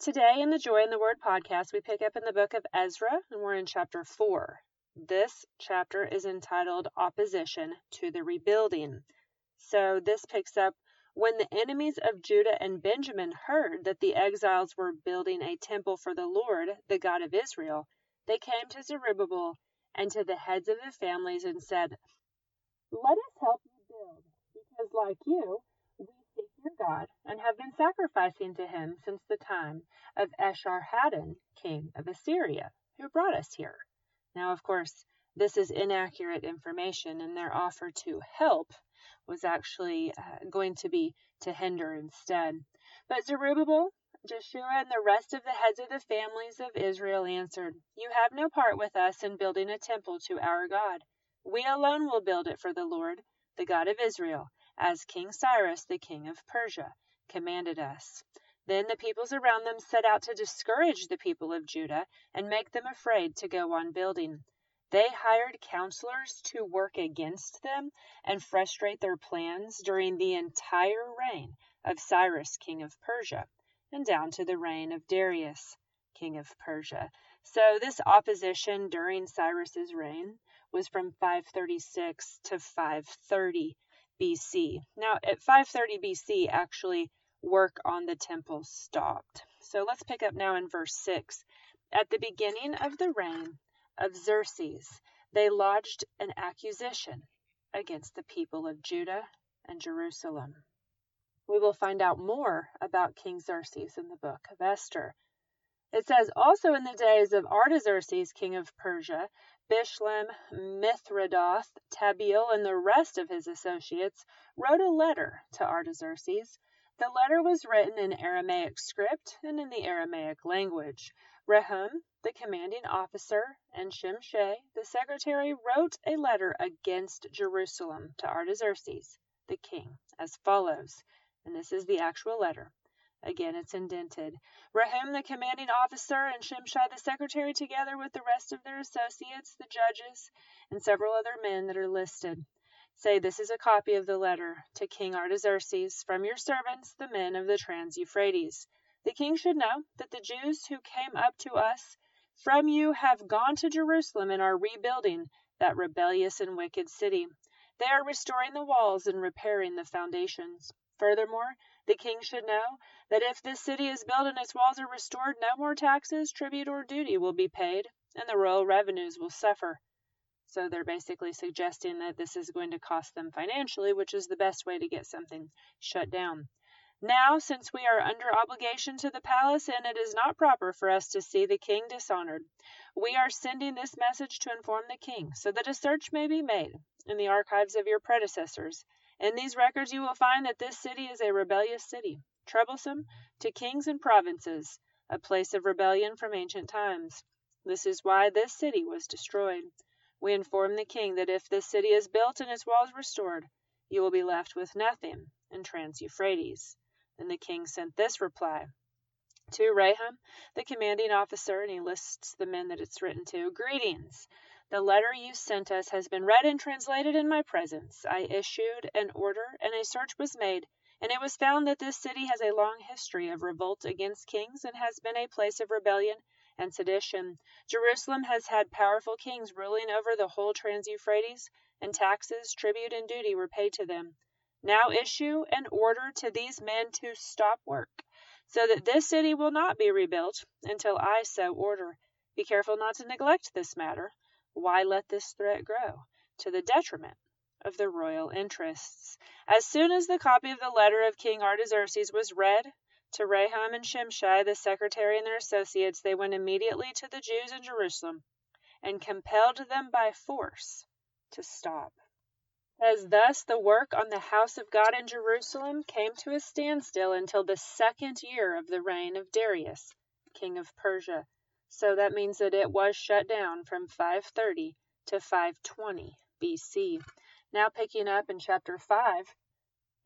Today in the Joy in the Word podcast, we pick up in the book of Ezra, and we're in chapter 4. This chapter is entitled Opposition to the Rebuilding. So this picks up when the enemies of Judah and Benjamin heard that the exiles were building a temple for the Lord, the God of Israel, they came to Zerubbabel and to the heads of the families and said, "Let us help you build, because like you, your God, and have been sacrificing to him since the time of Esarhaddon, king of Assyria, who brought us here." Now, of course, this is inaccurate information, and their offer to help was actually going to be to hinder instead. But Zerubbabel, Joshua, and the rest of the heads of the families of Israel answered, "You have no part with us in building a temple to our God. We alone will build it for the Lord, the God of Israel, as King Cyrus, the king of Persia, commanded us." Then the peoples around them set out to discourage the people of Judah and make them afraid to go on building. They hired counselors to work against them and frustrate their plans during the entire reign of Cyrus, king of Persia, and down to the reign of Darius, king of Persia. So this opposition during Cyrus's reign was from 536 to 530 BC. Now, at 530 BC, actually, work on the temple stopped. So let's pick up now in verse 6. At the beginning of the reign of Xerxes, they lodged an accusation against the people of Judah and Jerusalem. We will find out more about King Xerxes in the book of Esther. It says, "Also in the days of Artaxerxes, king of Persia, Bishlam, Mithridoth, Tabeel, and the rest of his associates wrote a letter to Artaxerxes. The letter was written in Aramaic script and in the Aramaic language. Rehum, the commanding officer, and Shimshai, the secretary, wrote a letter against Jerusalem to Artaxerxes, the king, as follows." And this is the actual letter. Again, it's indented. "Rehum, the commanding officer, and Shimshai, the secretary, together with the rest of their associates, the judges, and several other men that are listed, say, 'This is a copy of the letter to King Artaxerxes from your servants, the men of the Trans-Euphrates. The king should know that the Jews who came up to us from you have gone to Jerusalem and are rebuilding that rebellious and wicked city. They are restoring the walls and repairing the foundations. Furthermore, the king should know that if this city is built and its walls are restored, no more taxes, tribute, or duty will be paid, and the royal revenues will suffer." So they're basically suggesting that this is going to cost them financially, which is the best way to get something shut down. "Now, since we are under obligation to the palace and it is not proper for us to see the king dishonored, we are sending this message to inform the king so that a search may be made in the archives of your predecessors. In these records you will find that this city is a rebellious city, troublesome to kings and provinces, a place of rebellion from ancient times. This is why this city was destroyed. We inform the king that if this city is built and its walls restored, you will be left with nothing in Trans-Euphrates." And the king sent this reply to Rehum, the commanding officer, and he lists the men that it's written to. "Greetings. The letter you sent us has been read and translated in my presence. I issued an order, and a search was made, and it was found that this city has a long history of revolt against kings and has been a place of rebellion and sedition. Jerusalem has had powerful kings ruling over the whole Trans-Euphrates, and taxes, tribute, and duty were paid to them. Now issue an order to these men to stop work, so that this city will not be rebuilt until I so order. Be careful not to neglect this matter. Why let this threat grow to the detriment of the royal interests?" As soon as the copy of the letter of King Artaxerxes was read to Rehum and Shimshai, the secretary, and their associates, they went immediately to the Jews in Jerusalem and compelled them by force to stop. As thus the work on the house of God in Jerusalem came to a standstill until the second year of the reign of Darius, king of Persia. So that means that it was shut down from 530 to 520 BC. Now picking up in chapter 5,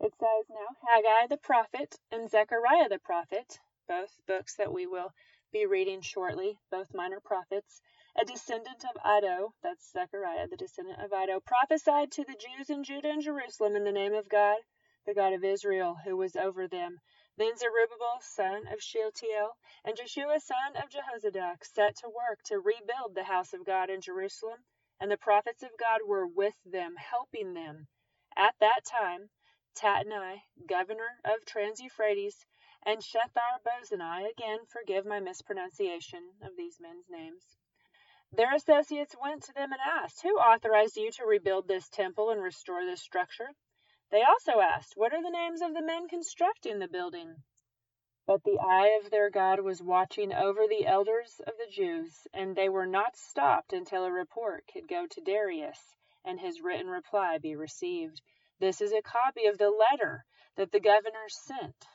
it says, "Now Haggai the prophet and Zechariah the prophet," both books that we will be reading shortly, both minor prophets, "a descendant of Iddo," that's Zechariah, the descendant of Iddo, "prophesied to the Jews in Judah and Jerusalem in the name of God, the God of Israel, who was over them. Then Zerubbabel, son of Shealtiel, and Joshua, son of Jehozadak, set to work to rebuild the house of God in Jerusalem, and the prophets of God were with them, helping them. At that time, Tatnai, governor of Trans-Euphrates, and Shethar-Bozani, again forgive my mispronunciation of these men's names, their associates went to them and asked, "Who authorized you to rebuild this temple and restore this structure?" They also asked, "What are the names of the men constructing the building?" But the eye of their God was watching over the elders of the Jews, and they were not stopped until a report could go to Darius and his written reply be received. This is a copy of the letter that the governor sent.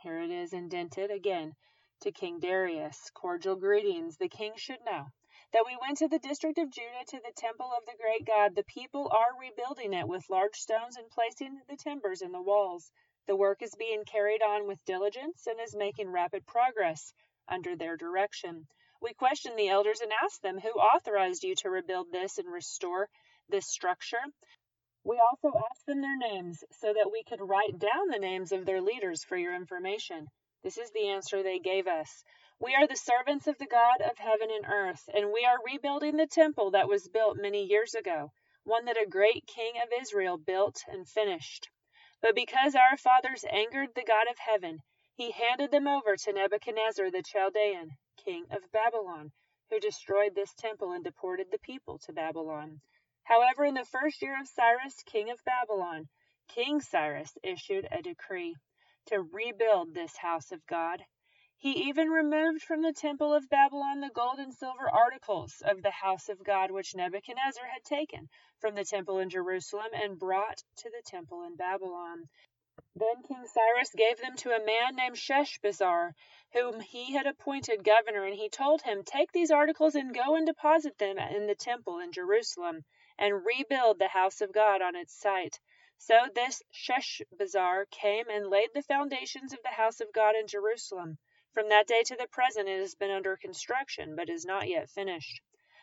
Here it is indented again to King Darius. Cordial greetings. The king should know that we went to the district of Judah to the temple of the great God. The people are rebuilding it with large stones and placing the timbers in the walls. The work is being carried on with diligence and is making rapid progress under their direction. We questioned the elders and asked them, "Who authorized you to rebuild this and restore this structure?" We also asked them their names so that we could write down the names of their leaders for your information. This is the answer they gave us. We are the servants of the God of heaven and earth, and we are rebuilding the temple that was built many years ago, one that a great king of Israel built and finished. But because our fathers angered the God of heaven, he handed them over to Nebuchadnezzar the Chaldean, king of Babylon, who destroyed this temple and deported the people to Babylon. However, in the first year of Cyrus, king of Babylon, King Cyrus issued a decree to rebuild this house of God. He even removed from the temple of Babylon the gold and silver articles of the house of God which Nebuchadnezzar had taken from the temple in Jerusalem and brought to the temple in Babylon. Then King Cyrus gave them to a man named Sheshbazar, whom he had appointed governor, and he told him, "Take these articles and go and deposit them in the temple in Jerusalem and rebuild the house of God on its site." So this Sheshbazar came and laid the foundations of the house of God in Jerusalem. From that day to the present it has been under construction, but is not yet finished.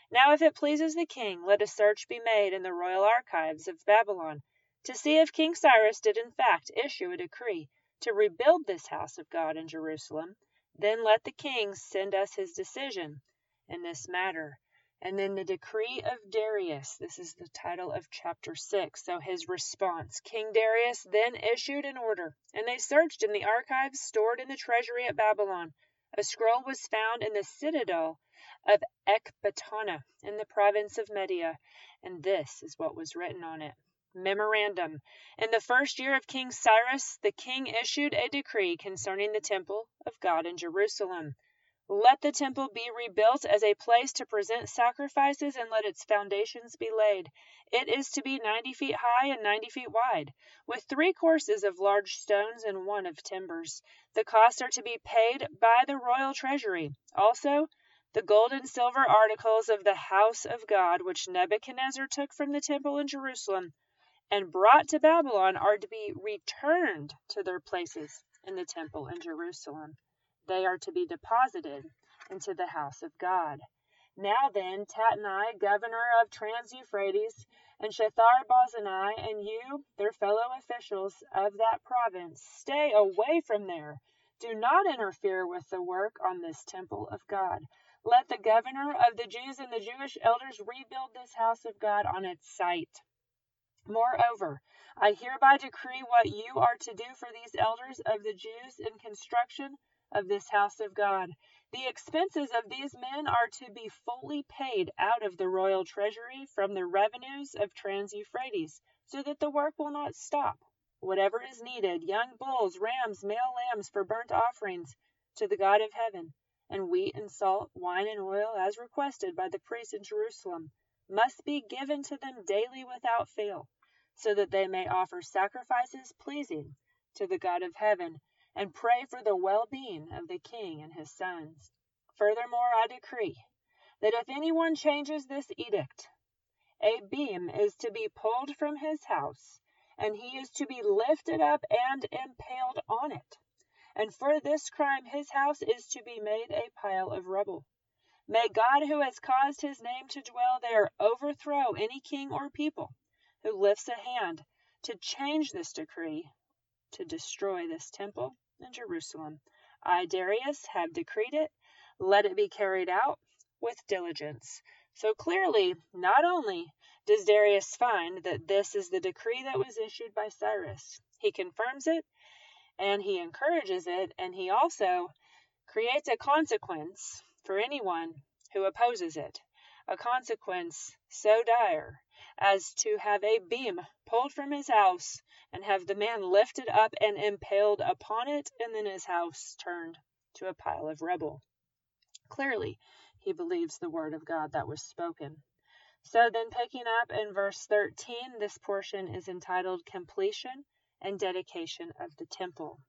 Now if it pleases the king, let a search be made in the royal archives of Babylon to see if King Cyrus did in fact issue a decree to rebuild this house of God in Jerusalem. Then let the king send us his decision in this matter. And then the decree of Darius, this is the title of chapter 6, so his response. King Darius then issued an order, and they searched in the archives stored in the treasury at Babylon. A scroll was found in the citadel of Ecbatana in the province of Media, and this is what was written on it. Memorandum. In the first year of King Cyrus, the king issued a decree concerning the temple of God in Jerusalem. Let the temple be rebuilt as a place to present sacrifices, and let its foundations be laid. It is to be 90 feet high and 90 feet wide, with 3 courses of large stones and 1 of timbers. The costs are to be paid by the royal treasury. Also, the gold and silver articles of the house of God, which Nebuchadnezzar took from the temple in Jerusalem and brought to Babylon, are to be returned to their places in the temple in Jerusalem. They are to be deposited into the house of God. Now then, Tatnai, governor of Trans-Euphrates, and Shethar-Bozani, and you, their fellow officials of that province, stay away from there. Do not interfere with the work on this temple of God. Let the governor of the Jews and the Jewish elders rebuild this house of God on its site. Moreover, I hereby decree what you are to do for these elders of the Jews in construction of this house of God. The expenses of these men are to be fully paid out of the royal treasury from the revenues of Trans-Euphrates, so that the work will not stop. Whatever is needed, young bulls, rams, male lambs for burnt offerings to the God of heaven, and wheat and salt, wine and oil, as requested by the priests in Jerusalem, must be given to them daily without fail, so that they may offer sacrifices pleasing to the God of heaven and pray for the well-being of the king and his sons. Furthermore, I decree that if anyone changes this edict, a beam is to be pulled from his house, and he is to be lifted up and impaled on it. And for this crime his house is to be made a pile of rubble. May God, who has caused his name to dwell there, overthrow any king or people who lifts a hand to change this decree to destroy this temple in Jerusalem. I, Darius, have decreed it. Let it be carried out with diligence. So clearly, not only does Darius find that this is the decree that was issued by Cyrus, he confirms it, and he encourages it, and he also creates a consequence for anyone who opposes it, a consequence so dire as to have a beam pulled from his house and have the man lifted up and impaled upon it, and then his house turned to a pile of rubble. Clearly, he believes the word of God that was spoken. So then, picking up in verse 13, this portion is entitled Completion and Dedication of the Temple.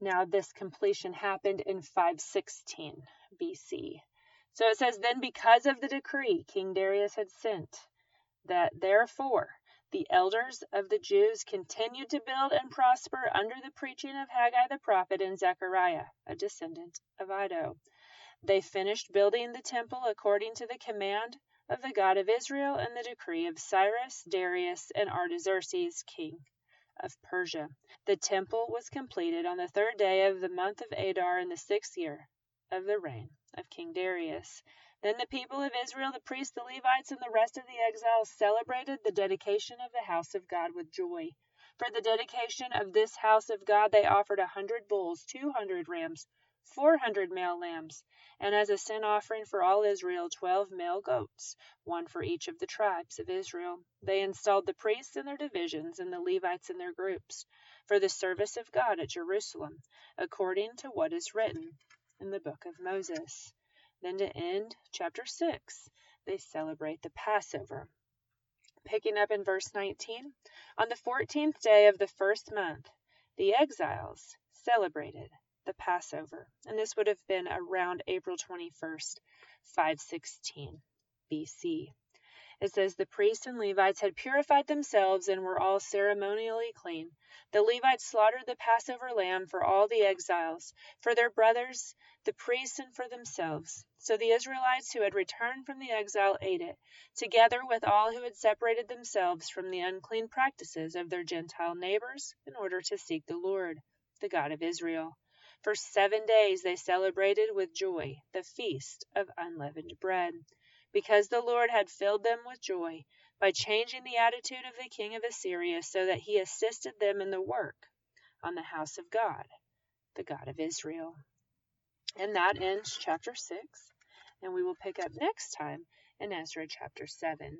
Now, this completion happened in 516 BC. So it says, then because of the decree King Darius had sent, that therefore the elders of the Jews continued to build and prosper under the preaching of Haggai the prophet and Zechariah, a descendant of Iddo. They finished building the temple according to the command of the God of Israel and the decree of Cyrus, Darius, and Artaxerxes, king of Persia. The temple was completed on the 3rd day of the month of Adar in the 6th year of the reign of King Darius. Then the people of Israel, the priests, the Levites, and the rest of the exiles celebrated the dedication of the house of God with joy. For the dedication of this house of God, they offered 100 bulls, 200 rams, 400 male lambs, and as a sin offering for all Israel, 12 male goats, one for each of the tribes of Israel. They installed the priests in their divisions and the Levites in their groups for the service of God at Jerusalem, according to what is written in the book of Moses. Then to end chapter 6, they celebrate the Passover. Picking up in verse 19, on the 14th day of the first month, the exiles celebrated the Passover, and this would have been around April 21st, 516 BC. It says, the priests and Levites had purified themselves and were all ceremonially clean. The Levites slaughtered the Passover lamb for all the exiles, for their brothers, the priests, and for themselves. So the Israelites who had returned from the exile ate it, together with all who had separated themselves from the unclean practices of their Gentile neighbors in order to seek the Lord, the God of Israel. For 7 days they celebrated with joy the feast of unleavened bread, because the Lord had filled them with joy by changing the attitude of the king of Assyria, so that he assisted them in the work on the house of God, the God of Israel. And that ends chapter 6, and we will pick up next time in Ezra chapter 7.